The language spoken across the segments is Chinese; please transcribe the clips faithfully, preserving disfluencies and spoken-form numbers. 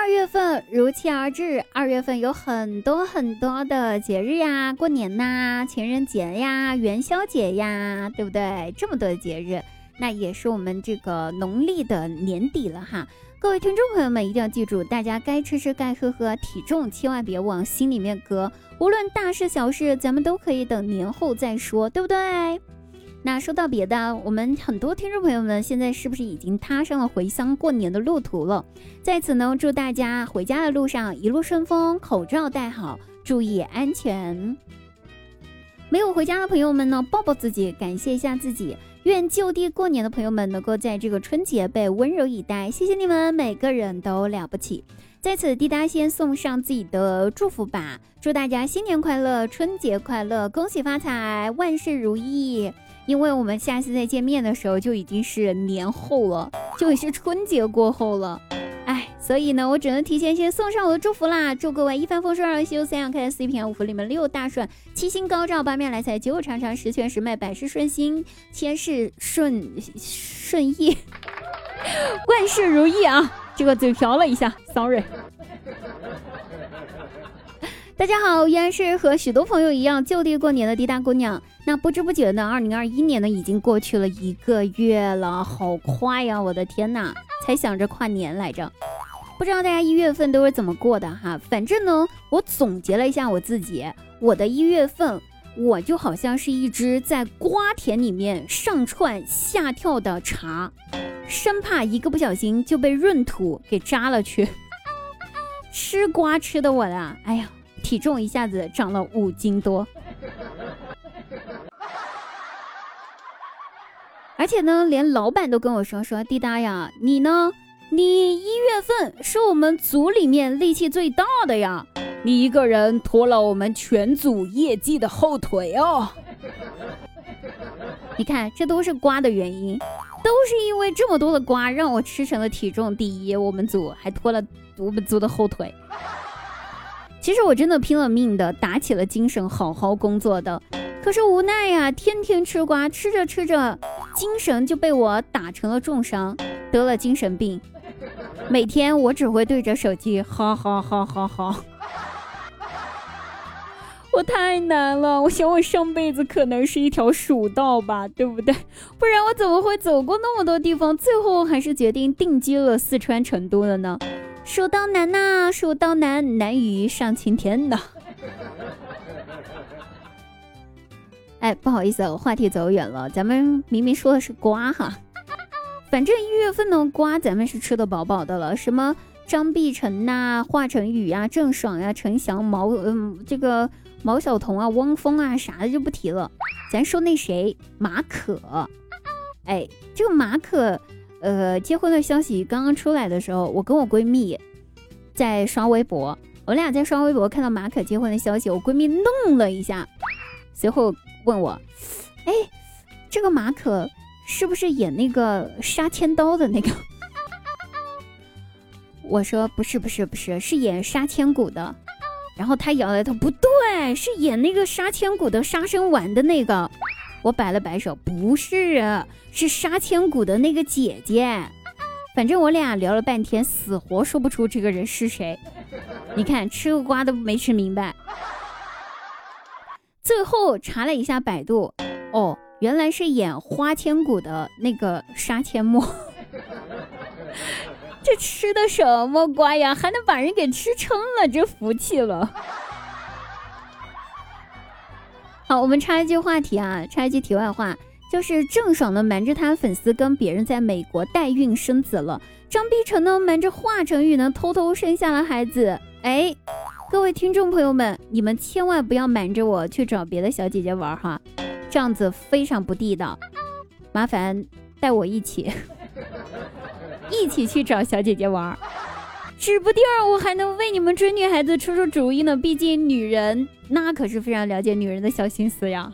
二月份如期而至，二月份有很多很多的节日呀，过年呐，情人节呀，元宵节呀，对不对？这么多的节日，那也是我们这个农历的年底了哈。各位听众朋友们一定要记住，大家该吃吃该喝喝，体重千万别往心里面搁，无论大事小事咱们都可以等年后再说，对不对？那说到别的，我们很多听众朋友们现在是不是已经踏上了回乡过年的路途了？在此呢，祝大家回家的路上一路顺风，口罩戴好，注意安全。没有回家的朋友们呢，抱抱自己，感谢一下自己。愿就地过年的朋友们能够在这个春节被温柔以待，谢谢你们，每个人都了不起。在此滴答先送上自己的祝福吧，祝大家新年快乐，春节快乐，恭喜发财，万事如意。因为我们下次再见面的时候就已经是年后了，就已经是春节过后了，哎，所以呢我只能提前先送上我的祝福啦。祝各位一帆风顺，二修三阳开，四平五福，里面六大顺，七星高照，八面来财，九九长长，十全十美，百事顺心，千事顺顺意，万事如意啊，这个嘴瓢了一下 sorry。 大家好，依然是和许多朋友一样就地过年的滴答姑娘。那不知不觉呢，二零二一年呢已经过去了一个月了，好快呀！我的天哪，才想着跨年来着。不知道大家一月份都是怎么过的哈？反正呢，我总结了一下我自己，我的一月份，我就好像是一只在瓜田里面上窜下跳的茶，生怕一个不小心就被闰土给扎了去。吃瓜吃的我的，哎呀！体重一下子涨了五斤多，而且呢连老板都跟我说说滴答呀，你呢你一月份是我们组里面力气最大的呀，你一个人拖了我们全组业绩的后腿哦。你看这都是瓜的原因，都是因为这么多的瓜让我吃成了体重第一，我们组还拖了我们组的后腿。其实我真的拼了命的打起了精神好好工作的，可是无奈呀，天天吃瓜，吃着吃着精神就被我打成了重伤，得了精神病。每天我只会对着手机哈哈哈哈哈。我太难了，我想我上辈子可能是一条蜀道吧，对不对？不然我怎么会走过那么多地方，最后还是决定定居了四川成都了呢？蜀道难呐，蜀道难，难于上青天呐。哎，不好意思，我话题走远了，咱们明明说的是瓜哈。反正一月份呢，瓜咱们是吃的饱饱的了，什么张碧晨呐、华晨宇啊、郑爽啊、陈翔、毛嗯这个毛晓彤啊、汪峰啊啥的就不提了，咱说那谁马可，哎，这个马可。呃，结婚的消息刚刚出来的时候，我跟我闺蜜在刷微博，我俩在刷微博看到马可结婚的消息，我闺蜜弄了一下，随后问我，哎，这个马可是不是演那个杀千刀的那个？我说不是不是不是，是演杀千骨的。然后她摇来头，不对，是演那个杀千骨的杀生丸的那个。我摆了摆手，不是、啊、是杀千骨的那个姐姐。反正我俩聊了半天，死活说不出这个人是谁。你看吃个瓜都没吃明白。最后查了一下百度，哦，原来是演花千骨的那个杀阡陌。这吃的什么瓜呀，还能把人给吃撑了，这服气了。好，我们插一句话题啊，插一句题外话，就是郑爽呢瞒着他粉丝跟别人在美国代孕生子了，张碧晨呢瞒着华晨宇呢偷偷生下了孩子。哎，各位听众朋友们，你们千万不要瞒着我去找别的小姐姐玩哈，这样子非常不地道，麻烦带我一起一起去找小姐姐玩，指不定我还能为你们追女孩子出出主意呢，毕竟女人那可是非常了解女人的小心思呀。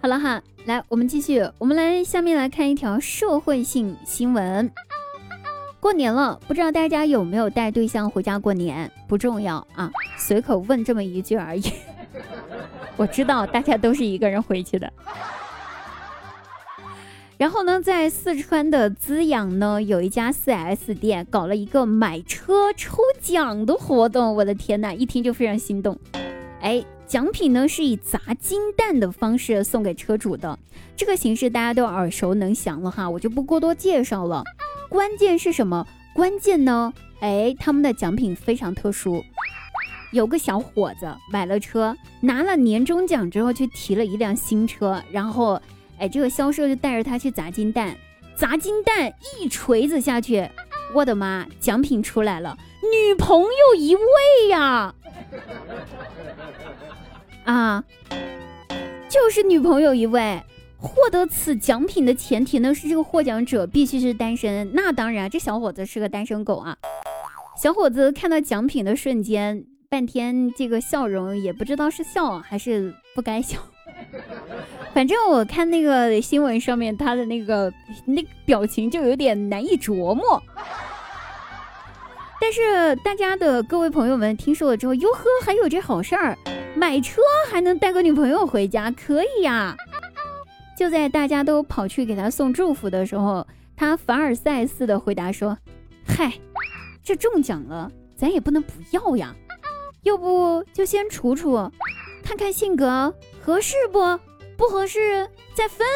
好了哈，来我们继续，我们来下面来看一条社会性新闻。过年了，不知道大家有没有带对象回家过年？不重要啊，随口问这么一句而已。我知道大家都是一个人回去的。然后呢，在四川的资阳呢，有一家 四 S 店搞了一个买车抽奖的活动，我的天哪，一听就非常心动。哎，奖品呢是以砸金蛋的方式送给车主的，这个形式大家都耳熟能详了哈，我就不过多介绍了。关键是什么？关键呢，哎，他们的奖品非常特殊。有个小伙子买了车，拿了年终奖之后去提了一辆新车，然后哎，这个销售就带着他去砸金蛋，砸金蛋一锤子下去，我的妈，奖品出来了，女朋友一位呀！啊，就是女朋友一位。获得此奖品的前提呢是这个获奖者必须是单身，那当然这小伙子是个单身狗啊。小伙子看到奖品的瞬间半天这个笑容也不知道是笑还是不该笑，反正我看那个新闻上面他的那个那个表情就有点难以琢磨。但是大家的各位朋友们听说了之后，哟呵，还有这好事儿，买车还能带个女朋友回家，可以呀、啊！就在大家都跑去给他送祝福的时候，他凡尔赛似的回答说：“嗨，这中奖了，咱也不能不要呀，要不就先处处，看看性格合适不，不合适再分。”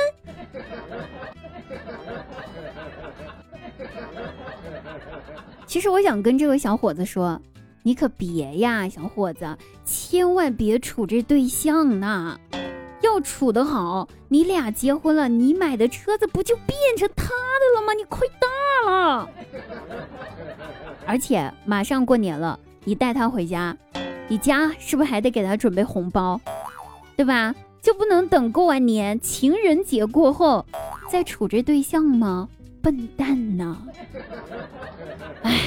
其实我想跟这位小伙子说，你可别呀，小伙子，千万别处这对象呢。要处得好，你俩结婚了，你买的车子不就变成他的了吗？你亏大了。而且马上过年了，你带他回家，你家是不是还得给他准备红包，对吧？就不能等过完年情人节过后再处这对象吗？笨蛋呢，哎，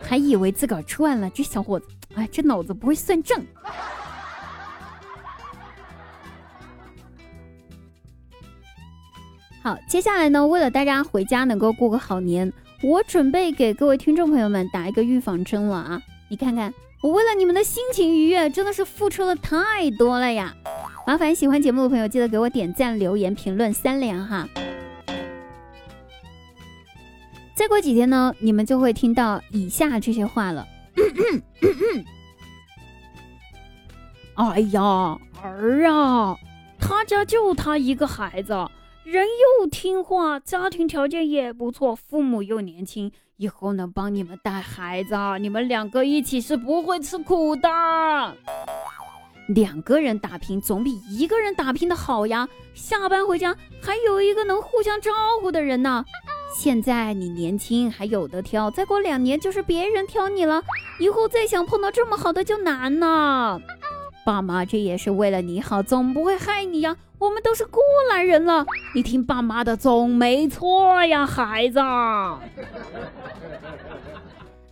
还以为自个儿赚了，这小伙子，哎，这脑子不会算账。好，接下来呢，为了大家回家能够过个好年，我准备给各位听众朋友们打一个预防针了啊！你看看，我为了你们的心情愉悦，真的是付出了太多了呀！麻烦喜欢节目的朋友，记得给我点赞、留言、评论三连哈！再过几天呢，你们就会听到以下这些话了。咳咳咳咳，哎呀，儿啊，他家就他一个孩子。人又听话，家庭条件也不错，父母又年轻，以后能帮你们带孩子，你们两个一起是不会吃苦的。两个人打拼总比一个人打拼的好呀，下班回家还有一个能互相照顾的人呢。现在你年轻还有的挑，再过两年就是别人挑你了，以后再想碰到这么好的就难了。爸妈这也是为了你好，总不会害你呀，我们都是过来人了，你听爸妈的总没错呀，孩子。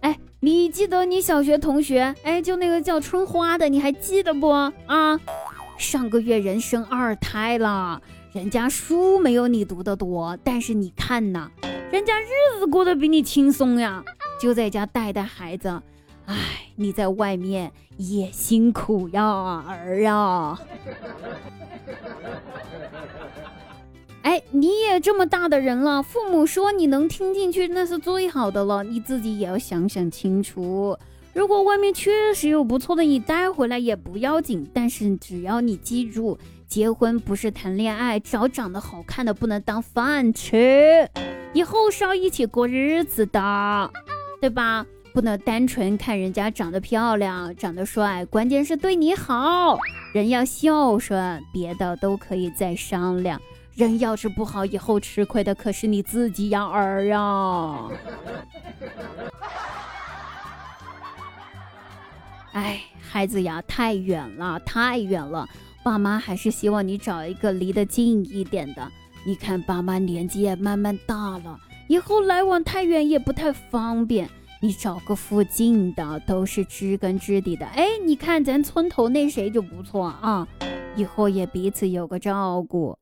哎，你记得你小学同学，哎，就那个叫春花的，你还记得不啊？上个月人生二胎了，人家书没有你读得多，但是你看呐，人家日子过得比你轻松呀，就在家带带孩子。哎，你在外面也辛苦呀，儿啊！哎，你也这么大的人了，父母说你能听进去，那是最好的了。你自己也要想想清楚。如果外面确实有不错的，你带回来也不要紧。但是只要你记住，结婚不是谈恋爱，找长得好看的不能当饭吃，以后是要一起过日子的，对吧？不能单纯看人家长得漂亮长得帅，关键是对你好，人要孝顺，别的都可以再商量，人要是不好，以后吃亏的可是你自己呀，儿啊。哎，孩子呀，太远了太远了，爸妈还是希望你找一个离得近一点的，你看爸妈年纪也慢慢大了，以后来往太远也不太方便，你找个附近的，都是知根知底的。哎，你看咱村头那谁就不错啊，以后也彼此有个照顾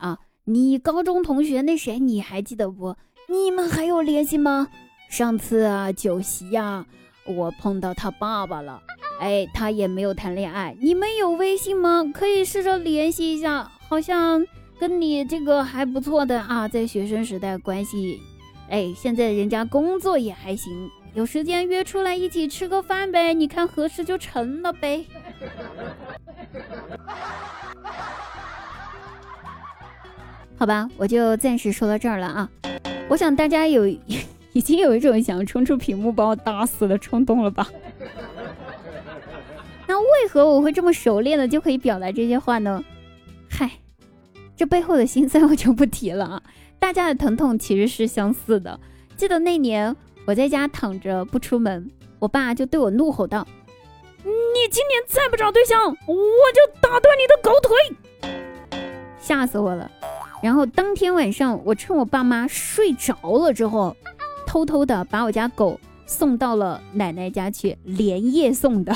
啊。你高中同学那谁你还记得不？你们还有联系吗？上次啊酒席啊，我碰到他爸爸了，哎，他也没有谈恋爱。你们有微信吗？可以试着联系一下，好像跟你这个还不错的啊，在学生时代关系，哎，现在人家工作也还行，有时间约出来一起吃个饭呗，你看合适就成了呗。好吧，我就暂时说到这儿了啊。我想大家有已经有一种想冲出屏幕把我打死的冲动了吧。那为何我会这么熟练的就可以表达这些话呢？嗨，这背后的心酸我就不提了啊。大家的疼痛其实是相似的。记得那年我在家躺着不出门，我爸就对我怒吼道：你今年再不找对象，我就打断你的狗腿！吓死我了。然后当天晚上，我趁我爸妈睡着了之后，偷偷的把我家狗送到了奶奶家去，连夜送的。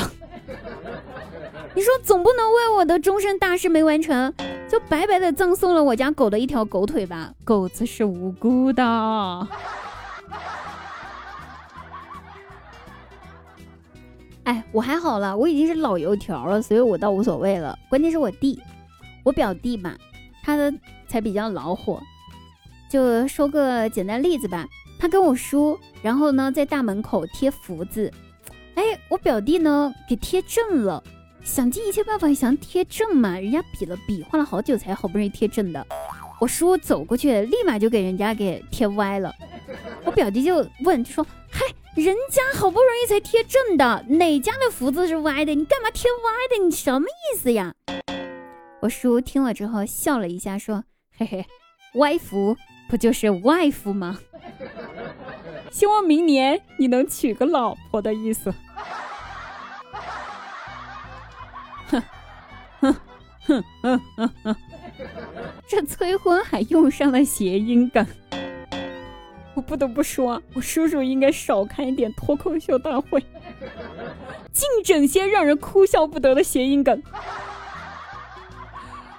你说总不能为我的终身大事没完成，就白白的葬送了我家狗的一条狗腿吧？狗子是无辜的。哎，我还好了，我已经是老油条了，所以我倒无所谓了。关键是我弟，我表弟嘛，他的才比较恼火。就说个简单例子吧，他跟我叔，然后呢在大门口贴福字，哎，我表弟呢给贴正了，想尽一切办法想贴正嘛，人家比了比，花了好久才好不容易贴正的。我叔走过去，立马就给人家给贴歪了。我表弟就问，就说：“嗨。”人家好不容易才贴正的，哪家的福字是歪的？你干嘛贴歪的？你什么意思呀？我叔听了之后笑了一下，说：“嘿嘿，歪福不就是外福吗？希望明年你能娶个老婆的意思。”哼哼哼哼哼哼，这催婚还用上了谐音梗。我不得不说，我叔叔应该少看一点脱口秀大会，净整些让人哭笑不得的谐音梗。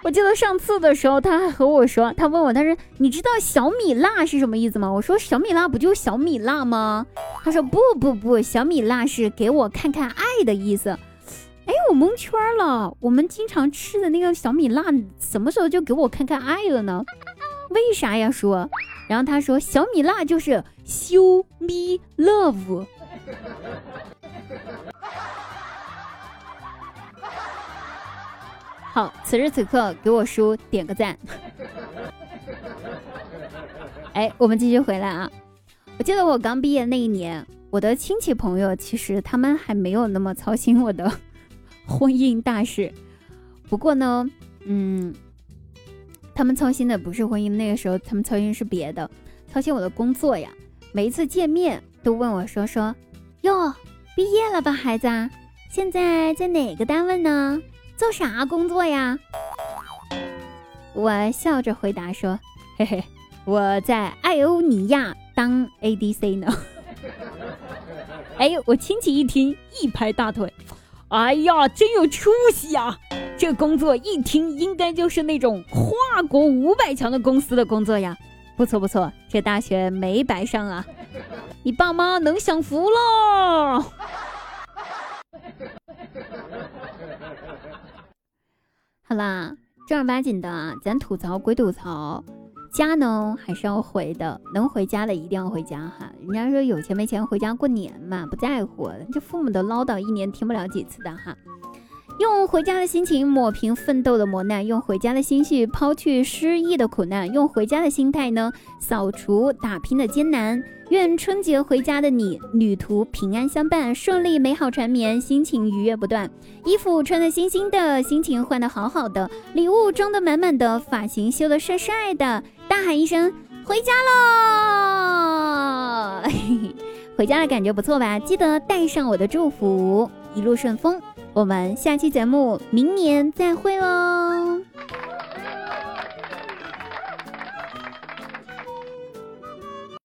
我记得上次的时候，他还和我说，他问我，他说：“你知道小米辣是什么意思吗？”我说：“小米辣不就小米辣吗？”他说：“不不不，小米辣是给我看看爱的意思。”哎，我蒙圈了，我们经常吃的那个小米辣，什么时候就给我看看爱了呢？为啥呀，叔？然后他说小米辣就是修咪 love。 好，此时此刻给我叔点个赞。哎，我们继续回来啊。我记得我刚毕业那一年，我的亲戚朋友其实他们还没有那么操心我的婚姻大事，不过呢嗯他们操心的不是婚姻，那个时候他们操心是别的，操心我的工作呀。每一次见面都问我说说哟，毕业了吧孩子，现在在哪个单位呢？做啥工作呀？我笑着回答说：嘿嘿，我在爱欧尼亚当 A D C 呢。哎，我亲戚一听一拍大腿，哎呀，真有出息啊！这工作一听应该就是那种跨国五百强的公司的工作呀，不错不错，这大学没白上啊！你爸妈能享福喽！好啦，正儿八经的啊，咱吐槽归吐槽，家呢还是要回的，能回家的一定要回家哈。人家说有钱没钱回家过年嘛，不在乎这父母的唠叨，一年听不了几次的哈。用回家的心情抹平奋斗的磨难，用回家的心绪抛去失意的苦难，用回家的心态呢扫除打拼的艰难。愿春节回家的你旅途平安相伴，顺利美好缠绵，心情愉悦不断，衣服穿得新新的，心情换得好好的，礼物装得满满的，发型修得帅帅的，大喊一声回家喽！回家的感觉不错吧？记得带上我的祝福，一路顺风。我们下期节目明年再会喽。